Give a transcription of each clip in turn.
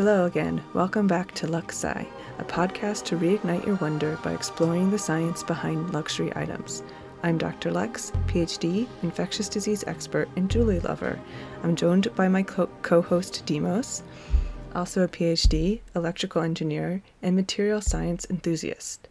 Hello again, welcome back to Luxi, a podcast to reignite your wonder by exploring the science behind luxury items. I'm Dr. Lux, PhD, infectious disease expert, and jewelry lover. I'm joined by my co-host Demos, also a PhD, electrical engineer, and material science enthusiast.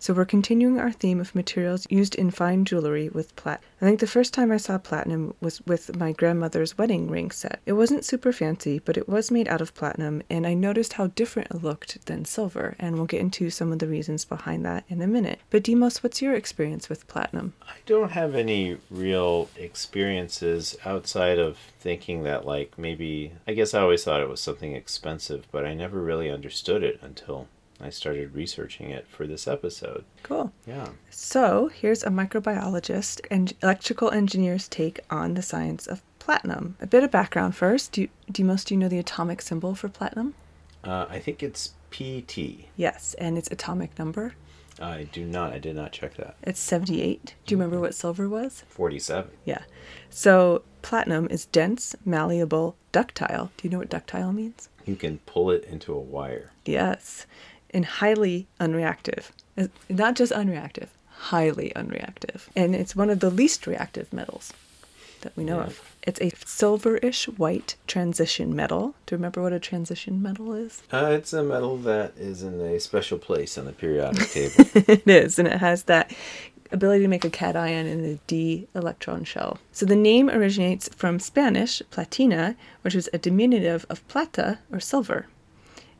So we're continuing our theme of materials used in fine jewelry with platinum. I think the first time I saw platinum was with my grandmother's wedding ring set. It wasn't super fancy, but it was made out of platinum, and I noticed how different it looked than silver, and we'll get into some of the reasons behind that in a minute. But Demos, what's your experience with platinum? I don't have any real experiences outside of thinking that, like, maybe... I guess I always thought it was something expensive, but I never really understood it until I started researching it for this episode. Cool. Yeah. So here's a microbiologist and electrical engineer's take on the science of platinum. A bit of background first. Do you know the atomic symbol for platinum? I think it's PT. Yes, and its atomic number? I do not. I did not check that. It's 78. Do you remember what silver was? 47. Yeah. So platinum is dense, malleable, ductile. Do you know what ductile means? You can pull it into a wire. Yes. And highly unreactive. Not just unreactive, highly unreactive. And it's one of the least reactive metals that we know of. It's a silverish white transition metal. Do you remember what a transition metal is? It's a metal that is in a special place on the periodic table. It is, and it has that ability to make a cation in the d electron shell. So the name originates from Spanish platina, which is a diminutive of plata or silver.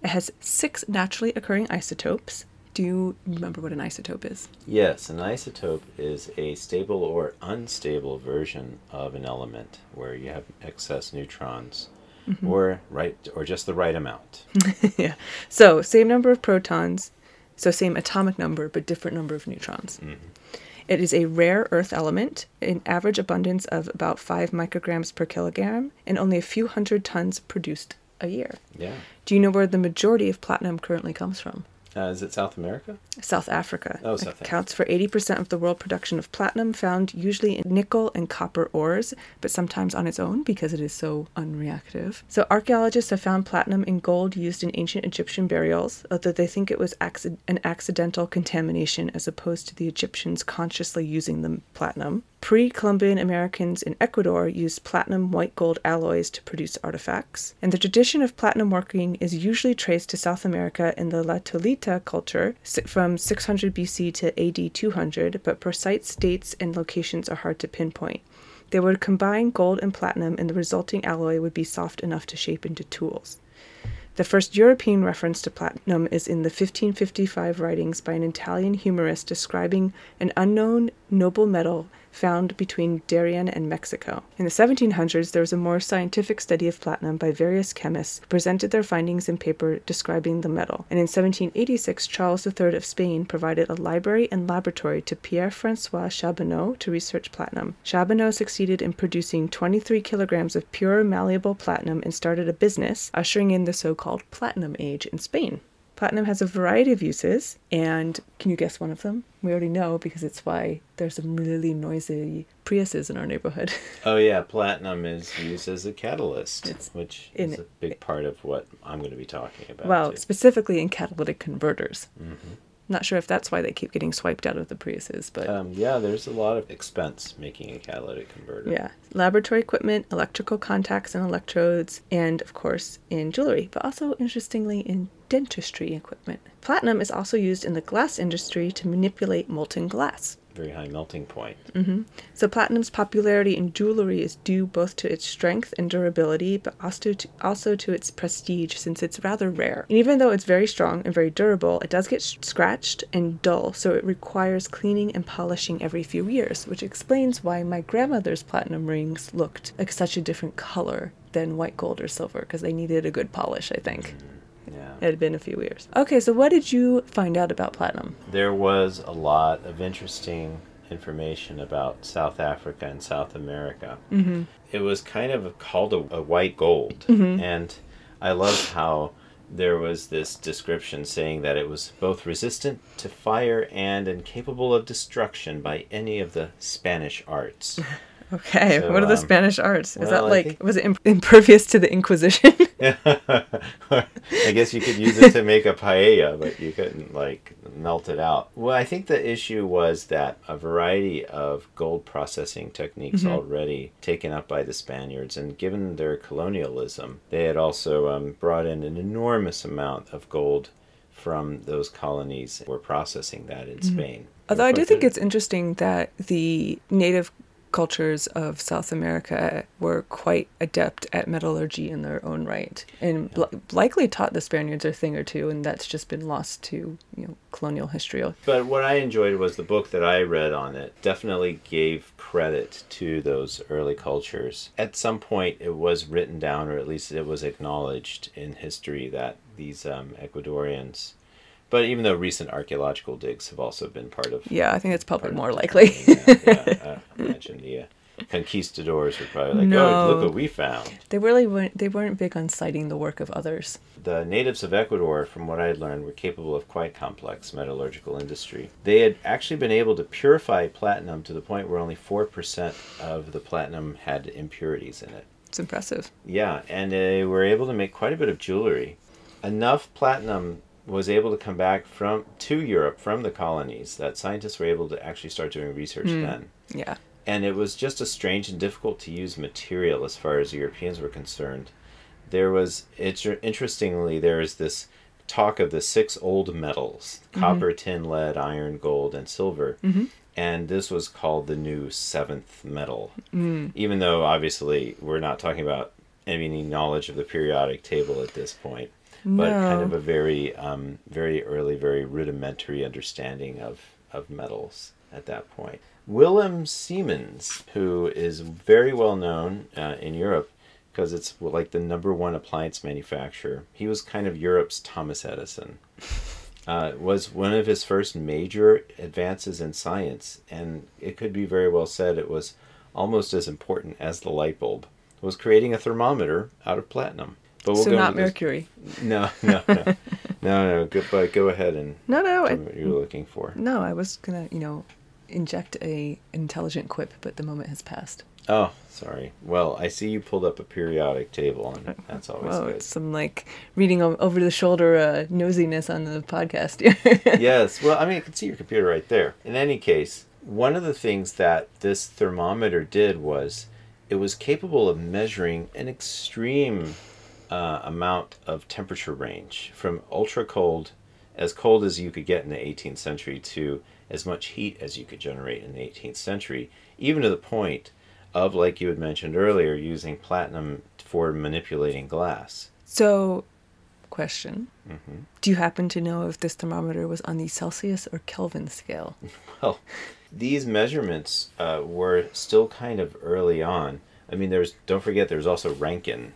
It has 6 naturally occurring isotopes. Do you remember what an isotope is? Yes, an isotope is a stable or unstable version of an element where you have excess neutrons, or just the right amount. Yeah. So same number of protons, so same atomic number, but different number of neutrons. Mm-hmm. It is a rare earth element, an average abundance of about 5 micrograms per kilogram, and only a few hundred tons produced a year. Yeah. Do you know where the majority of platinum currently comes from? Is it South America? South Africa. Oh, South Africa. It accounts for 80% of the world production of platinum, found usually in nickel and copper ores, but sometimes on its own because it is so unreactive. So archaeologists have found platinum in gold used in ancient Egyptian burials, although they think it was an accidental contamination as opposed to the Egyptians consciously using the platinum. Pre-Columbian Americans in Ecuador used platinum white gold alloys to produce artifacts. And the tradition of platinum working is usually traced to South America in the La Tolita culture from 600 BC to AD 200, but precise dates and locations are hard to pinpoint. They would combine gold and platinum, and the resulting alloy would be soft enough to shape into tools. The first European reference to platinum is in the 1555 writings by an Italian humorist describing an unknown noble metal found between Darien and Mexico. In the 1700s, there was a more scientific study of platinum by various chemists who presented their findings in paper describing the metal. And in 1786, Charles III of Spain provided a library and laboratory to Pierre-Francois Chabonneau to research platinum. Chabonneau succeeded in producing 23 kilograms of pure malleable platinum and started a business, ushering in the so-called platinum age in Spain. Platinum has a variety of uses, and can you guess one of them? We already know because it's why there's some really noisy Priuses in our neighborhood. Oh yeah, platinum is used as a catalyst, which is a big part of what I'm going to be talking about. Well, specifically in catalytic converters. Mm-hmm. Not sure if that's why they keep getting swiped out of the Priuses, but... yeah, there's a lot of expense making a catalytic converter. Yeah. Laboratory equipment, electrical contacts and electrodes, and, of course, in jewelry, but also, interestingly, in dentistry equipment. Platinum is also used in the glass industry to manipulate molten glass. Very high melting point. Mm-hmm. So platinum's popularity in jewelry is due both to its strength and durability, but also to its prestige, since it's rather rare. And even though it's very strong and very durable, it does get scratched and dull, so it requires cleaning and polishing every few years, which explains why my grandmother's platinum rings looked like such a different color than white gold or silver, because they needed a good polish, I think. Mm-hmm. Yeah. It had been a few years. Okay, so what did you find out about platinum? There was a lot of interesting information about South Africa and South America. Mm-hmm. It was kind of called a white gold. Mm-hmm. And I loved how there was this description saying that it was both resistant to fire and incapable of destruction by any of the Spanish arts. Okay, so, what are the Spanish arts? Is that like, was it impervious to the Inquisition? I guess you could use it to make a paella, but you couldn't like melt it out. Well, I think the issue was that a variety of gold processing techniques already taken up by the Spaniards, and given their colonialism, they had also brought in an enormous amount of gold from those colonies who were processing that in Spain. Although I do think it's interesting that the native cultures of South America were quite adept at metallurgy in their own right, and likely taught the Spaniards a thing or two, and that's just been lost to, you know, colonial history. But what I enjoyed was the book that I read on it definitely gave credit to those early cultures. At some point it was written down, or at least it was acknowledged in history, that these Ecuadorians, but even though recent archaeological digs have also been part of... Yeah, I think it's probably more likely. I imagine the conquistadors were probably like, oh, look what we found. They really weren't, they weren't big on citing the work of others. The natives of Ecuador, from what I had learned, were capable of quite complex metallurgical industry. They had actually been able to purify platinum to the point where only 4% of the platinum had impurities in it. It's impressive. Yeah, and they were able to make quite a bit of jewelry. Enough platinum was able to come back from to Europe from the colonies that scientists were able to actually start doing research then. Yeah. And it was just a strange and difficult to use material as far as Europeans were concerned. There was, interestingly, there is this talk of the six old metals, copper, tin, lead, iron, gold, and silver. And this was called the new seventh metal. Even though, obviously, we're not talking about any knowledge of the periodic table at this point. But kind of a very, very early, very rudimentary understanding of metals at that point. Willem Siemens, who is very well known in Europe because it's like the #1 appliance manufacturer. He was kind of Europe's Thomas Edison. Was one of his first major advances in science, and it could be very well said it was almost as important as the light bulb, was creating a thermometer out of platinum. But we'll not mercury. No. Go ahead and tell me what you're looking for. No, I was going to, inject an intelligent quip, but the moment has passed. Oh, sorry. Well, I see you pulled up a periodic table, and that's always good. It's some, reading over the shoulder nosiness on the podcast here. Yes. Well, I can see your computer right there. In any case, one of the things that this thermometer did was it was capable of measuring an extreme amount of temperature range from ultra cold as you could get in the 18th century to as much heat as you could generate in the 18th century, even to the point of, like you had mentioned earlier, using platinum for manipulating glass. So, question. Do you happen to know if this thermometer was on the Celsius or Kelvin scale? Well, these measurements were still kind of early on. Don't forget, there's also Rankine.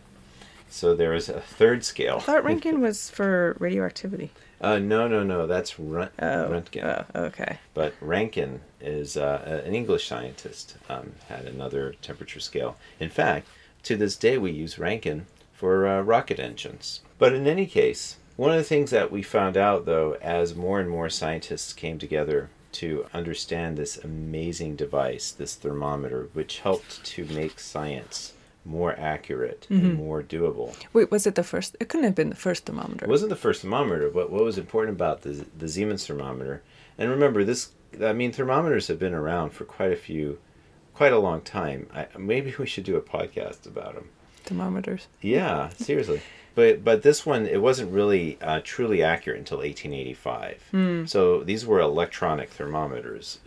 So there is a third scale. I thought Rankine was for radioactivity. No. That's Röntgen. Oh, okay. But Rankine is an English scientist, had another temperature scale. In fact, to this day we use Rankine for rocket engines. But in any case, one of the things that we found out, though, as more and more scientists came together to understand this amazing device, this thermometer, which helped to make science more accurate and more doable. Wait, was it the first? It couldn't have been the first thermometer. It wasn't the first thermometer, but what was important about the Siemens thermometer, and remember this, thermometers have been around for quite a long time. Maybe we should do a podcast about them. Thermometers. Yeah, seriously. But this one, it wasn't really truly accurate until 1885. So these were electronic thermometers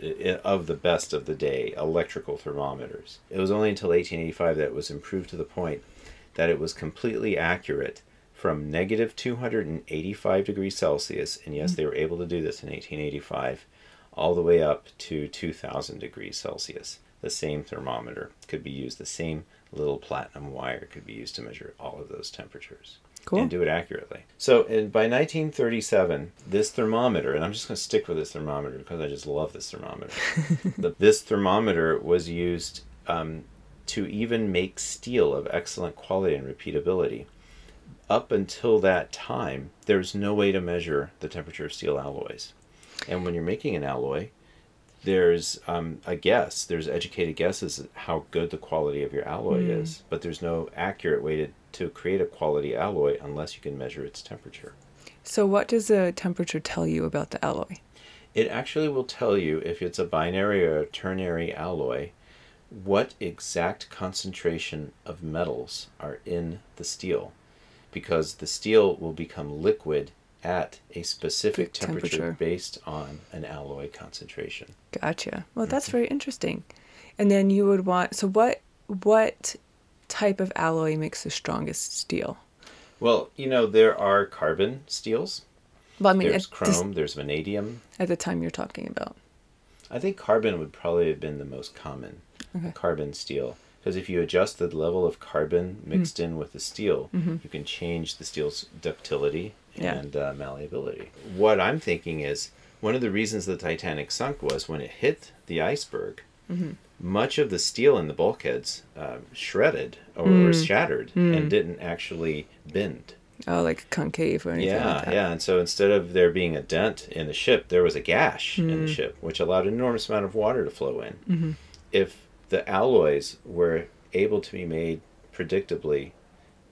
of the best of the day, electrical thermometers. It was only until 1885 that it was improved to the point that it was completely accurate from negative 285 degrees Celsius, and yes, they were able to do this in 1885, all the way up to 2,000 degrees Celsius. The same thermometer could be used, the same little platinum wire could be used to measure all of those temperatures. Cool. And do it accurately. So by 1937, this thermometer, and I'm just going to stick with this thermometer because I just love this thermometer. This thermometer was used to even make steel of excellent quality and repeatability. Up until that time, there was no way to measure the temperature of steel alloys. And when you're making an alloy, there's a guess, there's educated guesses at how good the quality of your alloy is, but there's no accurate way to create a quality alloy unless you can measure its temperature. So what does the temperature tell you about the alloy? It actually will tell you if it's a binary or a ternary alloy, what exact concentration of metals are in the steel, because the steel will become liquid at a specific temperature based on an alloy concentration. Gotcha. Well, that's very interesting. And then you would want, so what type of alloy makes the strongest steel? Well, you know, there are carbon steels. Well, I mean, there's chrome, there's vanadium. At the time you're talking about. I think carbon would probably have been the most common, carbon steel. Because if you adjust the level of carbon mixed in with the steel, you can change the steel's ductility and malleability. What I'm thinking is one of the reasons the Titanic sunk was when it hit the iceberg, much of the steel in the bulkheads shredded or was shattered and didn't actually bend. Oh, like concave or anything like that. Yeah, and so instead of there being a dent in the ship, there was a gash in the ship, which allowed an enormous amount of water to flow in. If the alloys were able to be made predictably,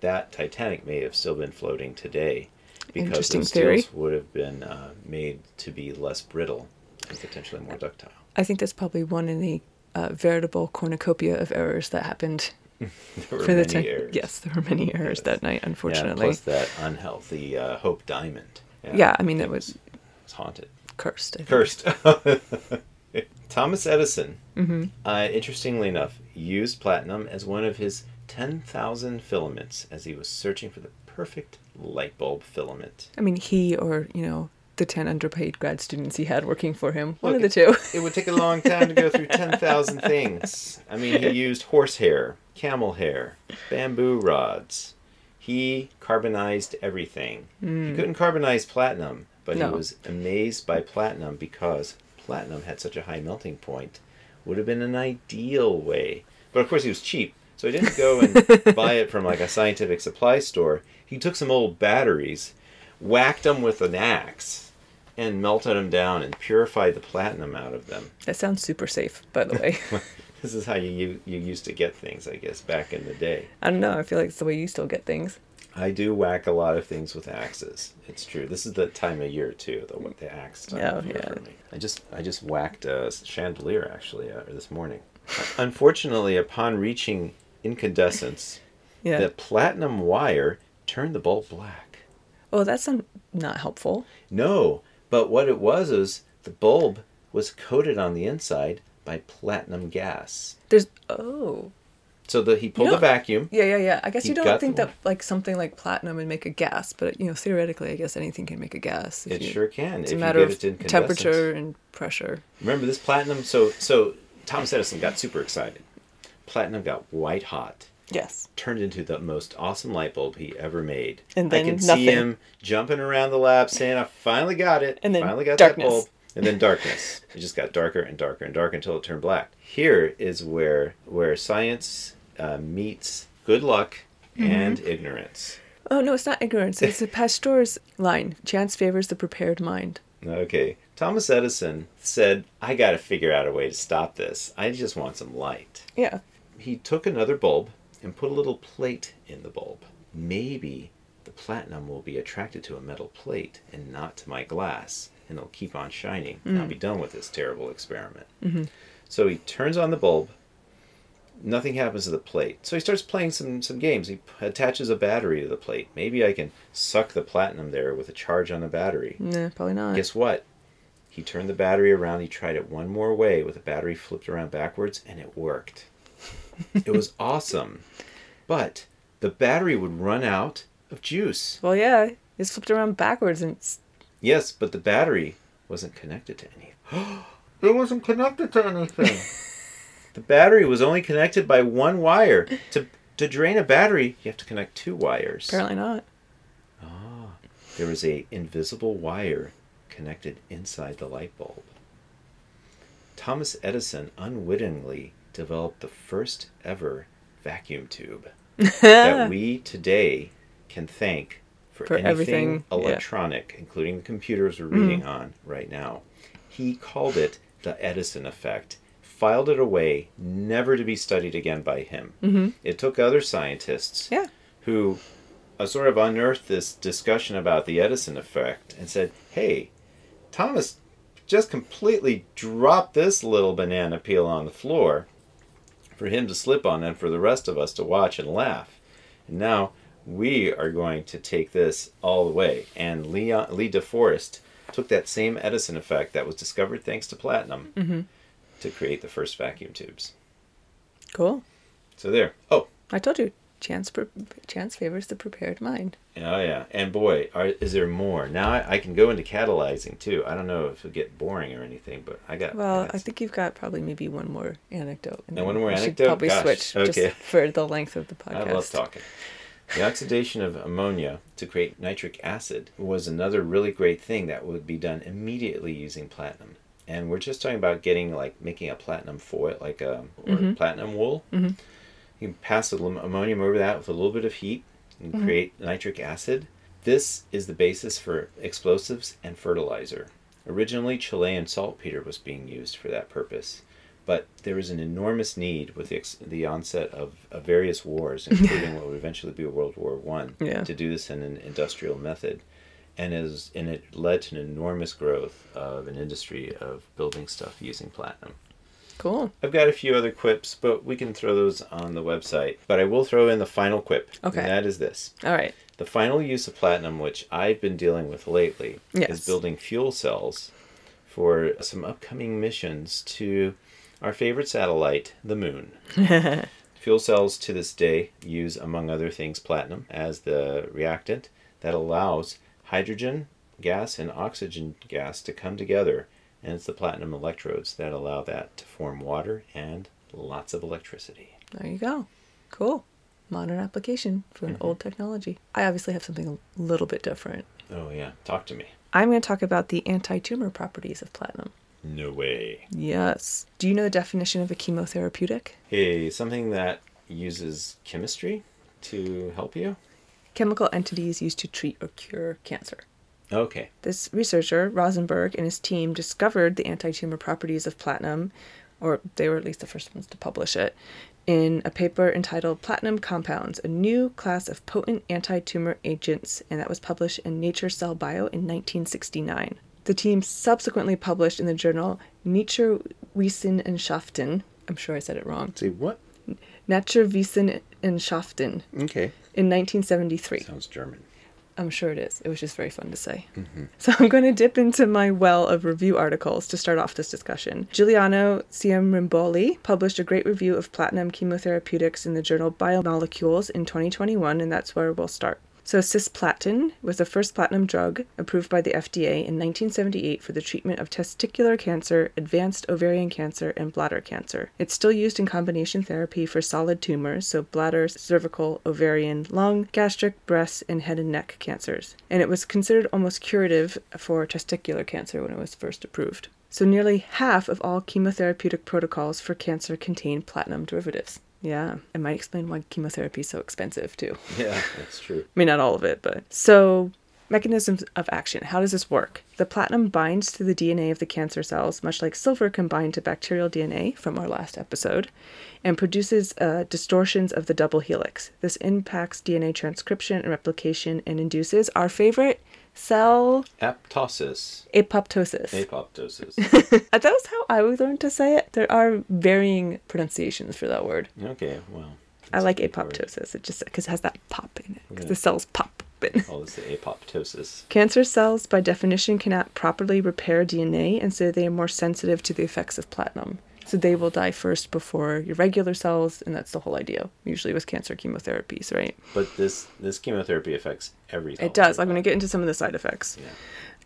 that Titanic may have still been floating today because the steels would have been made to be less brittle and potentially more ductile. I think that's probably one in the veritable cornucopia of errors that happened. There were many errors. Yes, there were many errors that night, unfortunately. Yeah, plus that unhealthy Hope Diamond. Yeah, I mean, that was... It was haunted. Cursed. Thomas Edison, interestingly enough, used platinum as one of his 10,000 filaments as he was searching for the perfect light bulb filament. I mean, he or, you know, the 10 underpaid grad students he had working for him. One of the two. It would take a long time to go through 10,000 things. I mean, he used horsehair, camel hair, bamboo rods. He carbonized everything. He couldn't carbonize platinum, but he was amazed by platinum because... platinum had such a high melting point, would have been an ideal way. But of course he was cheap, so he didn't go and buy it from like a scientific supply store. He took some old batteries, whacked them with an axe, and melted them down and purified the platinum out of them. That sounds super safe, by the way. This is how you used to get things, I guess, back in the day. I don't know, I feel like it's the way you still get things. I do whack a lot of things with axes. It's true. This is the time of year too, the axe time of year for me. I just whacked a chandelier actually this morning. Unfortunately, upon reaching incandescence, the platinum wire turned the bulb black. Oh, that's not helpful. No, but what it was is the bulb was coated on the inside by platinum gas. So he pulled a vacuum. Yeah. I guess you don't think that like something like platinum would make a gas, but you know, theoretically, I guess anything can make a gas. It sure can. It's a matter of temperature and pressure. Remember this platinum? So Thomas Edison got super excited. Platinum got white hot. Yes. Turned into the most awesome light bulb he ever made. And then I can see him jumping around the lab saying, "I finally got it. And then finally got that bulb." And then darkness. It just got darker and darker and darker until it turned black. Here is where science meets good luck and ignorance. Oh, no, it's not ignorance. It's the Pasteur's line. Chance favors the prepared mind. Okay. Thomas Edison said, I got to figure out a way to stop this. I just want some light. Yeah. He took another bulb and put a little plate in the bulb. Maybe the platinum will be attracted to a metal plate and not to my glass, and it'll keep on shining. And I'll be done with this terrible experiment. So he turns on the bulb. Nothing happens to the plate. So he starts playing some games. He attaches a battery to the plate. Maybe I can suck the platinum there with a charge on the battery. No, probably not. Guess what? He turned the battery around. He tried it one more way with the battery flipped around backwards, and it worked. It was awesome. But the battery would run out of juice. Well, yeah. It's flipped around backwards, and it's... Yes, but the battery wasn't connected to anything. It wasn't connected to anything. The battery was only connected by one wire. To drain a battery, you have to connect two wires. Apparently not. Ah, there was an invisible wire connected inside the light bulb. Thomas Edison unwittingly developed the first ever vacuum tube that we today can thank for everything electronic, including the computers we're reading on right now. He called it the Edison effect, filed it away, never to be studied again by him. Mm-hmm. It took other scientists who sort of unearthed this discussion about the Edison effect and said, hey, Thomas just completely dropped this little banana peel on the floor for him to slip on and for the rest of us to watch and laugh. And now we are going to take this all the way. And Leon Lee DeForest took that same Edison effect that was discovered thanks to platinum to create the first vacuum tubes. Cool. So there. Oh. I told you, chance favors the prepared mind. Oh, yeah. And boy, is there more. Now I can go into catalyzing, too. I don't know if it'll get boring or anything, but I got... Well, I think you've got probably maybe one more anecdote. And one more anecdote? Probably switch just for the length of the podcast. I love talking. The oxidation of ammonia to create nitric acid was another really great thing that would be done immediately using platinum. And we're just talking about getting, like, making a platinum foil, like a or platinum wool. Mm-hmm. You can pass the ammonium over that with a little bit of heat and create nitric acid. This is the basis for explosives and fertilizer. Originally, Chilean saltpeter was being used for that purpose. But there was an enormous need with the onset of various wars, including what would eventually be World War One, to do this in an industrial method. And it led to an enormous growth of an industry of building stuff using platinum. Cool. I've got a few other quips, but we can throw those on the website. But I will throw in the final quip. Okay. And that is this. All right. The final use of platinum, which I've been dealing with lately, is building fuel cells for some upcoming missions to... our favorite satellite, the moon. Fuel cells to this day use, among other things, platinum as the reactant that allows hydrogen gas and oxygen gas to come together. And it's the platinum electrodes that allow that to form water and lots of electricity. There you go. Cool. Modern application for an old technology. I obviously have something a little bit different. Oh, yeah. Talk to me. I'm going to talk about the anti-tumor properties of platinum. No way. Yes. Do you know the definition of a chemotherapeutic? Hey, something that uses chemistry to help you? Chemical entities used to treat or cure cancer. Okay. This researcher, Rosenberg, and his team discovered the anti-tumor properties of platinum, or they were at least the first ones to publish it, in a paper entitled Platinum Compounds, a New Class of Potent Anti-Tumor Agents, and that was published in Nature Cell Bio in 1969. The team subsequently published in the journal Naturwissenschaften, I'm sure I said it wrong. See what? Naturwissenschaften. Okay. In 1973. Sounds German. I'm sure it is. It was just very fun to say. Mm-hmm. So I'm going to dip into my well of review articles to start off this discussion. Giuliano C.M. Rimboli published a great review of platinum chemotherapeutics in the journal Biomolecules in 2021, and that's where we'll start. So cisplatin was the first platinum drug approved by the FDA in 1978 for the treatment of testicular cancer, advanced ovarian cancer, and bladder cancer. It's still used in combination therapy for solid tumors, so bladder, cervical, ovarian, lung, gastric, breast, and head and neck cancers. And it was considered almost curative for testicular cancer when it was first approved. So nearly half of all chemotherapeutic protocols for cancer contain platinum derivatives. Yeah, it might explain why chemotherapy is so expensive, too. Yeah, that's true. I mean, not all of it, but... So, mechanisms of action. How does this work? The platinum binds to the DNA of the cancer cells, much like silver can bind to bacterial DNA from our last episode, and produces distortions of the double helix. This impacts DNA transcription and replication and induces our favorite... cell... Apoptosis. That was how I learned to say it. There are varying pronunciations for that word. Okay, well... I like apoptosis. It just... because it has that pop in it. Because the cells pop in. Oh, it's the apoptosis. Cancer cells, by definition, cannot properly repair DNA, and so they are more sensitive to the effects of platinum. So they will die first before your regular cells, and that's the whole idea, usually with cancer chemotherapies, right? But this chemotherapy affects every cell. It does. I'm going to get into some of the side effects. Yeah.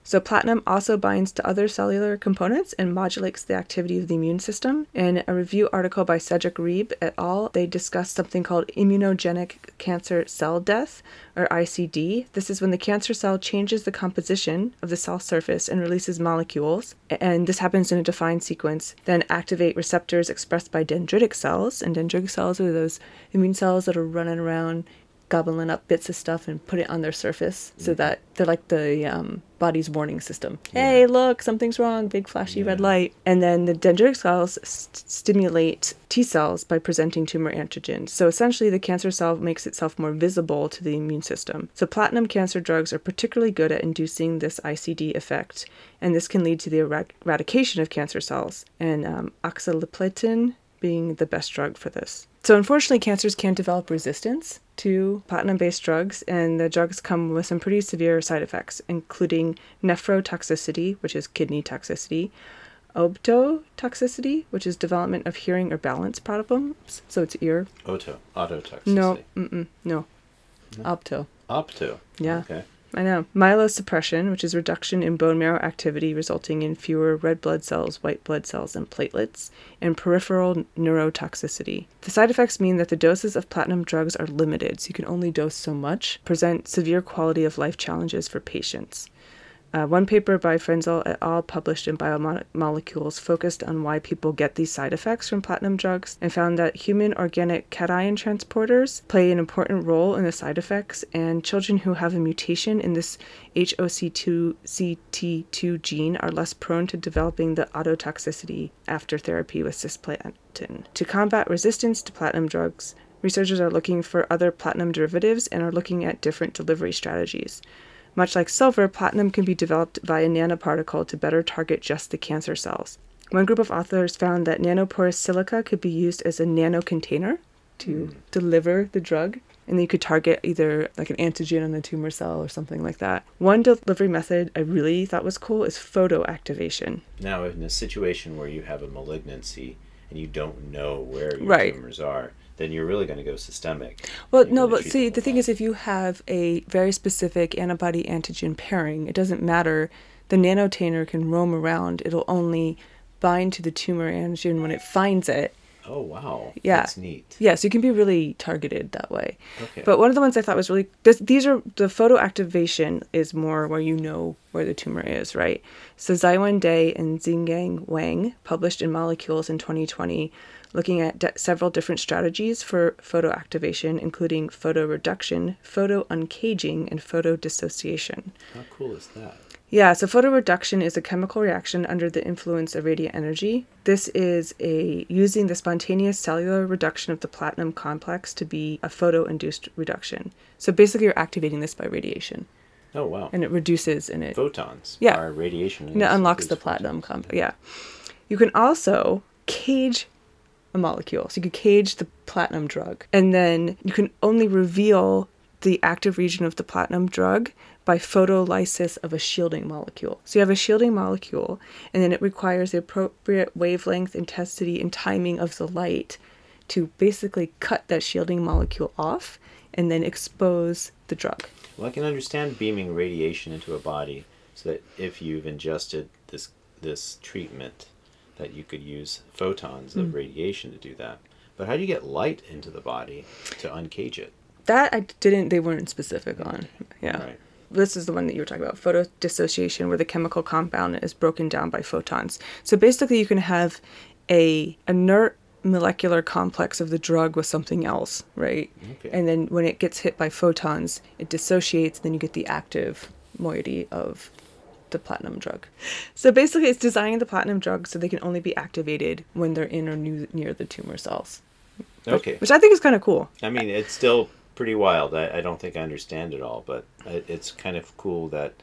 So platinum also binds to other cellular components and modulates the activity of the immune system. In a review article by Cedric Reeb et al., they discussed something called immunogenic cancer cell death, or ICD. This is when the cancer cell changes the composition of the cell surface and releases molecules, and this happens in a defined sequence, then activate receptors expressed by dendritic cells, and dendritic cells are those immune cells that are running around gobbling up bits of stuff and put it on their surface so that they're like the body's warning system. Hey, look, something's wrong, big flashy red light. And then the dendritic cells stimulate T cells by presenting tumor antigens. So essentially the cancer cell makes itself more visible to the immune system. So platinum cancer drugs are particularly good at inducing this ICD effect, and this can lead to the eradication of cancer cells, and oxaliplatin being the best drug for this. So unfortunately, cancers can develop resistance to platinum-based drugs, and the drugs come with some pretty severe side effects, including nephrotoxicity, which is kidney toxicity, optotoxicity, which is development of hearing or balance problems, so it's ear. Autotoxicity. No. Opto. Yeah. Okay. I know. Myelosuppression, which is reduction in bone marrow activity resulting in fewer red blood cells, white blood cells, and platelets, and peripheral neurotoxicity. The side effects mean that the doses of platinum drugs are limited, so you can only dose so much, present severe quality of life challenges for patients. One paper by Frenzel et al. Published in Biomolecules focused on why people get these side effects from platinum drugs and found that human organic cation transporters play an important role in the side effects, and children who have a mutation in this HOCT2 gene are less prone to developing the autotoxicity after therapy with cisplatin. To combat resistance to platinum drugs, researchers are looking for other platinum derivatives and are looking at different delivery strategies. Much like silver, platinum can be developed via nanoparticle to better target just the cancer cells. One group of authors found that nanoporous silica could be used as a nano-container to deliver the drug, and then you could target either like an antigen on the tumor cell or something like that. One delivery method I really thought was cool is photoactivation. Now, in a situation where you have a malignancy and you don't know where your tumors are, then you're really going to go systemic. Well, no, but see, the thing is, if you have a very specific antibody-antigen pairing, it doesn't matter. The nanotainer can roam around. It'll only bind to the tumor antigen when it finds it. Oh, wow. Yeah. That's neat. Yeah, so you can be really targeted that way. Okay. But one of the ones I thought was really... these are... The photoactivation is more where you know where the tumor is, right? So Zhiwen Dai and Xingang Wang published in Molecules in 2020 looking at several different strategies for photoactivation, including photoreduction, photo-uncaging, and photodissociation. How cool is that? Yeah, so photoreduction is a chemical reaction under the influence of radiant energy. This is using the spontaneous cellular reduction of the platinum complex to be a photo-induced reduction. So basically you're activating this by radiation. Oh, wow. And it reduces in it. Photons are radiation. And it unlocks the platinum complex. Yeah. You can also cage a molecule. So you could cage the platinum drug. And then you can only reveal the active region of the platinum drug by photolysis of a shielding molecule. So you have a shielding molecule, and then it requires the appropriate wavelength, intensity, and timing of the light to basically cut that shielding molecule off and then expose the drug. Well, I can understand beaming radiation into a body so that if you've ingested this treatment, that you could use photons of radiation to do that. But how do you get light into the body to uncage it? That they weren't specific on. Yeah. Right. This is the one that you were talking about, photodissociation, where the chemical compound is broken down by photons. So basically you can have a inert molecular complex of the drug with something else, right? Okay. And then when it gets hit by photons, it dissociates, then you get the active moiety of the platinum drug. So basically it's designing the platinum drug so they can only be activated when they're in or near the tumor cells. Okay. Which I think is kind of cool. I mean, it's still pretty wild. I don't think I understand it all, but it's kind of cool that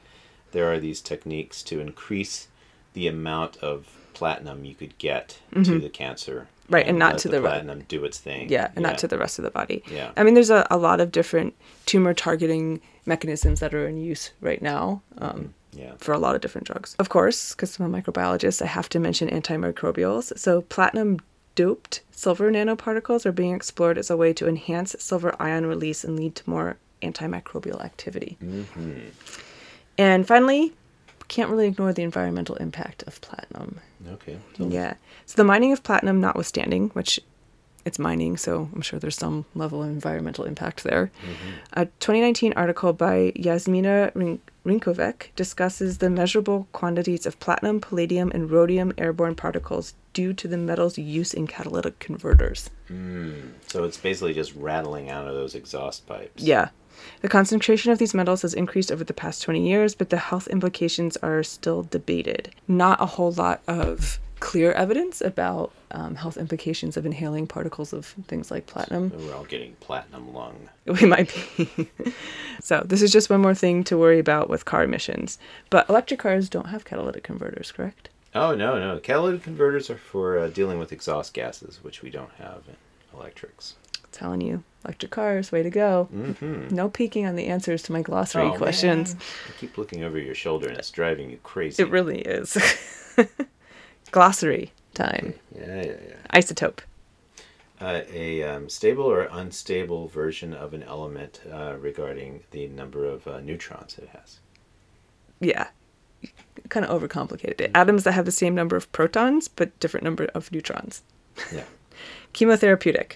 there are these techniques to increase the amount of platinum you could get to the cancer. Right, and not to the platinum do its thing. Yeah, and not to the rest of the body. Yeah. I mean, there's a lot of different tumor targeting mechanisms that are in use right now. For a lot of different drugs. Of course, because I'm a microbiologist, I have to mention antimicrobials. So platinum-doped silver nanoparticles are being explored as a way to enhance silver ion release and lead to more antimicrobial activity. Mm-hmm. And finally, can't really ignore the environmental impact of platinum. Okay. So the mining of platinum notwithstanding, which it's mining, so I'm sure there's some level of environmental impact there. Mm-hmm. A 2019 article by Yasmina Rinkovek discusses the measurable quantities of platinum, palladium, and rhodium airborne particles due to the metal's use in catalytic converters. So it's basically just rattling out of those exhaust pipes. Yeah. The concentration of these metals has increased over the past 20 years, but the health implications are still debated. Not a whole lot of clear evidence about health implications of inhaling particles of things like platinum. So we're all getting platinum lung. We might be. So this is just one more thing to worry about with car emissions. But electric cars don't have catalytic converters, correct? Oh, no, no. Catalytic converters are for dealing with exhaust gases, which we don't have in electrics. I'm telling you, electric cars, way to go. Mm-hmm. No peeking on the answers to my glossary questions. Man. I keep looking over your shoulder and it's driving you crazy. It really is. Glossary time. Yeah. Isotope. A stable or unstable version of an element regarding the number of neutrons it has. Yeah. Kind of overcomplicated it. Atoms that have the same number of protons, but different number of neutrons. Yeah. Chemotherapeutic.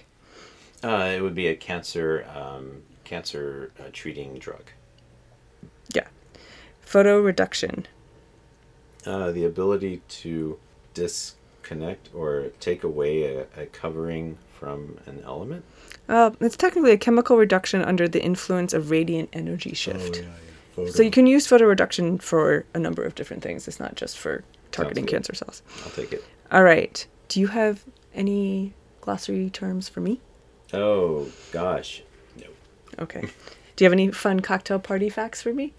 It would be a cancer treating drug. Yeah. Photoreduction. The ability to disconnect or take away a covering from an element? It's technically a chemical reduction under the influence of radiant energy shift. Oh, yeah. So you can use photoreduction for a number of different things. It's not just for targeting cancer cells. I'll take it. All right. Do you have any glossary terms for me? Oh, gosh. No. Okay. Do you have any fun cocktail party facts for me?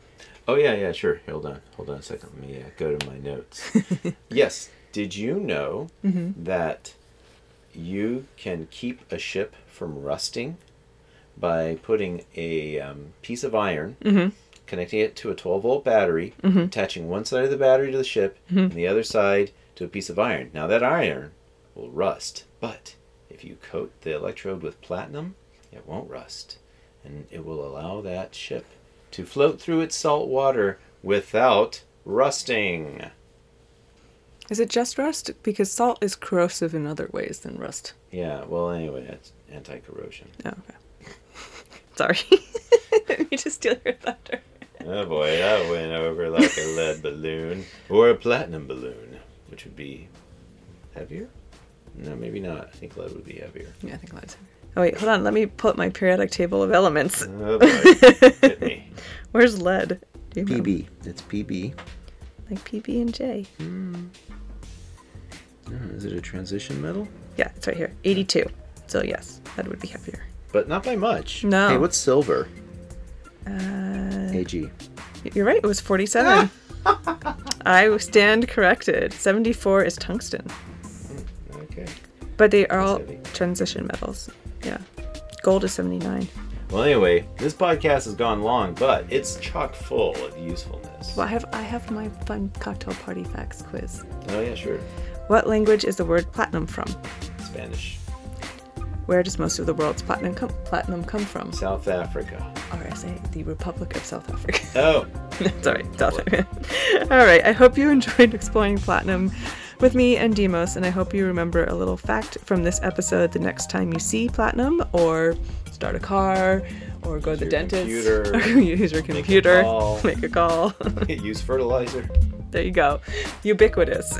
Oh, yeah, sure. Hold on a second. Let me go to my notes. Yes. Did you know that you can keep a ship from rusting by putting a piece of iron, connecting it to a 12-volt battery, attaching one side of the battery to the ship and the other side to a piece of iron? Now, that iron will rust, but if you coat the electrode with platinum, it won't rust, and it will allow that ship to float through its salt water without rusting. Is it just rust? Because salt is corrosive in other ways than rust. Yeah, well, anyway, it's anti-corrosion. Oh, okay. Sorry. You just steal your thunder. Oh, boy, that went over like a lead balloon. Or a platinum balloon, which would be heavier? No, maybe not. I think lead would be heavier. Yeah, I think lead's heavier. Oh, wait, hold on. Let me pull up my periodic table of elements. Oh, boy. Hit me. Where's lead? Do you PB. Know? It's PB. Like PB and J. Is it a transition metal? Yeah, it's right here. 82. So, yes, that would be heavier. But not by much. No. Hey, what's silver? AG. You're right. It was 47. I stand corrected. 74 is tungsten. Okay. But they are all transition metals. Yeah. Gold is 79. Well, anyway, this podcast has gone long, but it's chock full of usefulness. Well, I have my fun cocktail party facts quiz. Oh, yeah, sure. What language is the word platinum from? Spanish. Where does most of the world's platinum come from? South Africa. Or I say the Republic of South Africa. Oh. That's all right. South Africa. All right. I hope you enjoyed exploring platinum with me and Demos, and I hope you remember a little fact from this episode the next time you see platinum, or start a car, or go to the dentist, computer, or use your computer, make a call. Use fertilizer. There you go. Ubiquitous.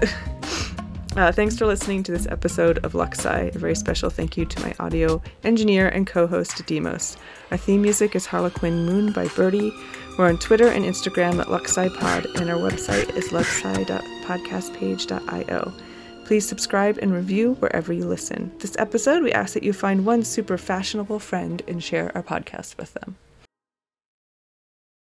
Thanks for listening to this episode of Luxi. A very special thank you to my audio engineer and co-host, Demos. Our theme music is Harlequin Moon by Birdie. We're on Twitter and Instagram at LuxiPod, and our website is luxi.podcastpage.io. Please subscribe and review wherever you listen. This episode, we ask that you find one super fashionable friend and share our podcast with them.